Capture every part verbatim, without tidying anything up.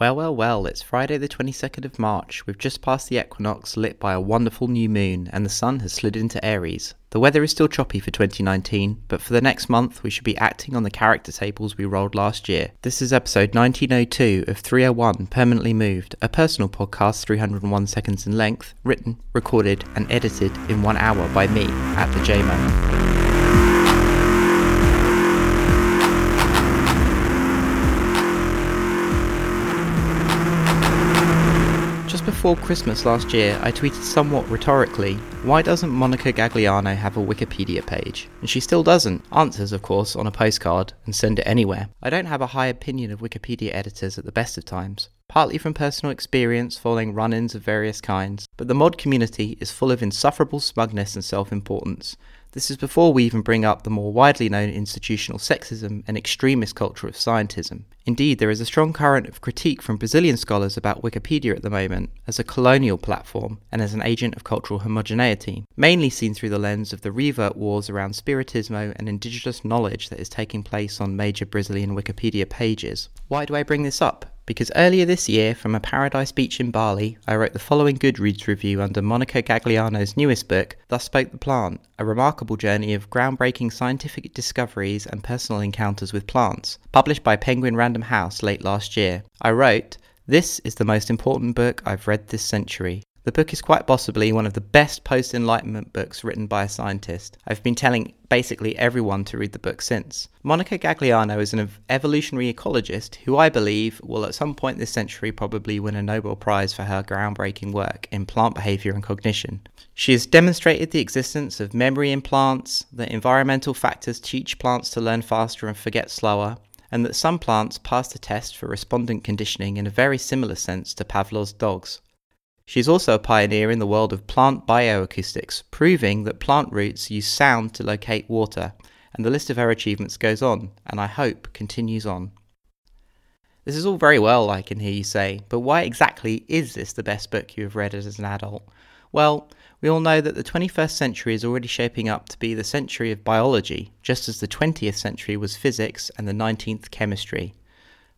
Well, well, well, it's Friday the twenty-second of March. We've just passed the equinox lit by a wonderful new moon, and the sun has slid into Aries. The weather is still choppy for twenty nineteen, but for the next month we should be acting on the character tables we rolled last year. This is episode nineteen oh two of three oh one Permanently Moved, a personal podcast three hundred one seconds in length, written, recorded and edited in one hour by me at thejaymo. Before Christmas last year, I tweeted somewhat rhetorically, why doesn't Monica Gagliano have a Wikipedia page? And she still doesn't. Answers, of course, on a postcard and send it anywhere. I don't have a high opinion of Wikipedia editors at the best of times, partly from personal experience following run-ins of various kinds, but the mod community is full of insufferable smugness and self-importance. This is before we even bring up the more widely known institutional sexism and extremist culture of scientism. Indeed, there is a strong current of critique from Brazilian scholars about Wikipedia at the moment as a colonial platform and as an agent of cultural homogeneity, mainly seen through the lens of the revert wars around spiritismo and indigenous knowledge that is taking place on major Brazilian Wikipedia pages. Why do I bring this up? Because earlier this year, from a paradise beach in Bali, I wrote the following Goodreads review under Monica Gagliano's newest book, Thus Spoke the Plant, a remarkable journey of groundbreaking scientific discoveries and personal encounters with plants, published by Penguin Random House late last year. I wrote, "This is the most important book I've read this century. The book is quite possibly one of the best post-enlightenment books written by a scientist. I've been telling basically everyone to read the book since." Monica Gagliano is an evolutionary ecologist who I believe will at some point this century probably win a Nobel Prize for her groundbreaking work in plant behaviour and cognition. She has demonstrated the existence of memory in plants, that environmental factors teach plants to learn faster and forget slower, and that some plants pass the test for respondent conditioning in a very similar sense to Pavlov's dogs. She's also a pioneer in the world of plant bioacoustics, proving that plant roots use sound to locate water, and the list of her achievements goes on, and I hope continues on. This is all very well, I can hear you say, but why exactly is this the best book you have read as an adult? Well, we all know that the twenty-first century is already shaping up to be the century of biology, just as the twentieth century was physics and the nineteenth chemistry.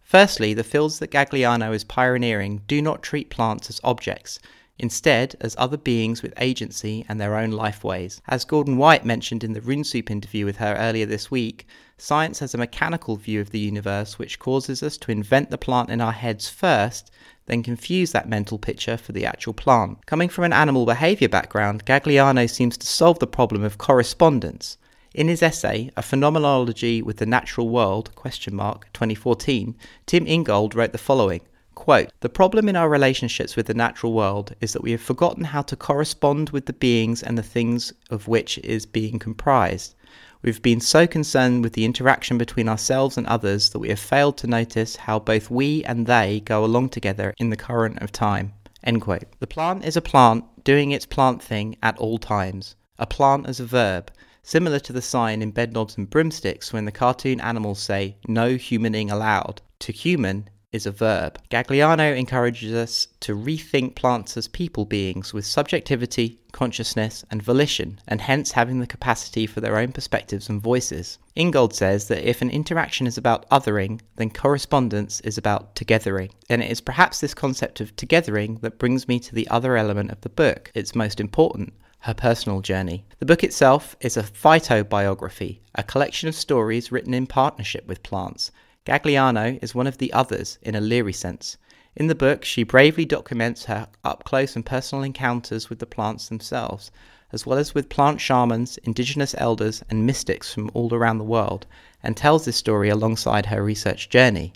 Firstly, the fields that Gagliano is pioneering do not treat plants as objects, instead as other beings with agency and their own life ways. As Gordon White mentioned in the Rune Soup interview with her earlier this week, science has a mechanical view of the universe which causes us to invent the plant in our heads first, then confuse that mental picture for the actual plant. Coming from an animal behaviour background, Gagliano seems to solve the problem of correspondence. In his essay, A Phenomenology with the Natural World, question mark, twenty fourteen, Tim Ingold wrote the following, quote, "The problem in our relationships with the natural world is that we have forgotten how to correspond with the beings and the things of which it is being comprised. We've been so concerned with the interaction between ourselves and others that we have failed to notice how both we and they go along together in the current of time." End quote. The plant is a plant doing its plant thing at all times. A plant as a verb. Similar to the sign in Bedknobs and Broomsticks when the cartoon animals say, "No humaning allowed." To human is a verb. Gagliano encourages us to rethink plants as people beings with subjectivity, consciousness and volition, and hence having the capacity for their own perspectives and voices. Ingold says that if an interaction is about othering, then correspondence is about togethering. And it is perhaps this concept of togethering that brings me to the other element of the book, its most important, her personal journey. The book itself is a phytobiography, a collection of stories written in partnership with plants. Gagliano is one of the others in a leery sense. In the book, she bravely documents her up-close and personal encounters with the plants themselves, as well as with plant shamans, indigenous elders, and mystics from all around the world, and tells this story alongside her research journey.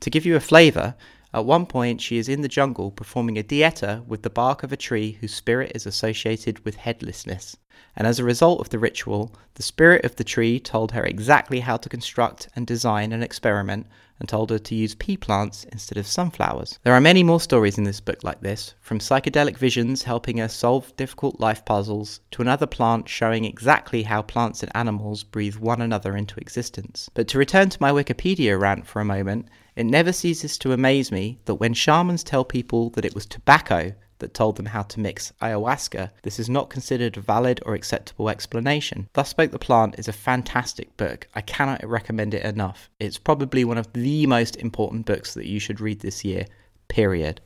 To give you a flavour, at one point, she is in the jungle performing a dieta with the bark of a tree whose spirit is associated with headlessness. And as a result of the ritual, the spirit of the tree told her exactly how to construct and design an experiment and told her to use pea plants instead of sunflowers. There are many more stories in this book like this, from psychedelic visions helping her solve difficult life puzzles to another plant showing exactly how plants and animals breathe one another into existence. But to return to my Wikipedia rant for a moment, it never ceases to amaze me that when shamans tell people that it was tobacco that told them how to mix ayahuasca, this is not considered a valid or acceptable explanation. Thus Spoke the Plant is a fantastic book. I cannot recommend it enough. It's probably one of the most important books that you should read this year, period.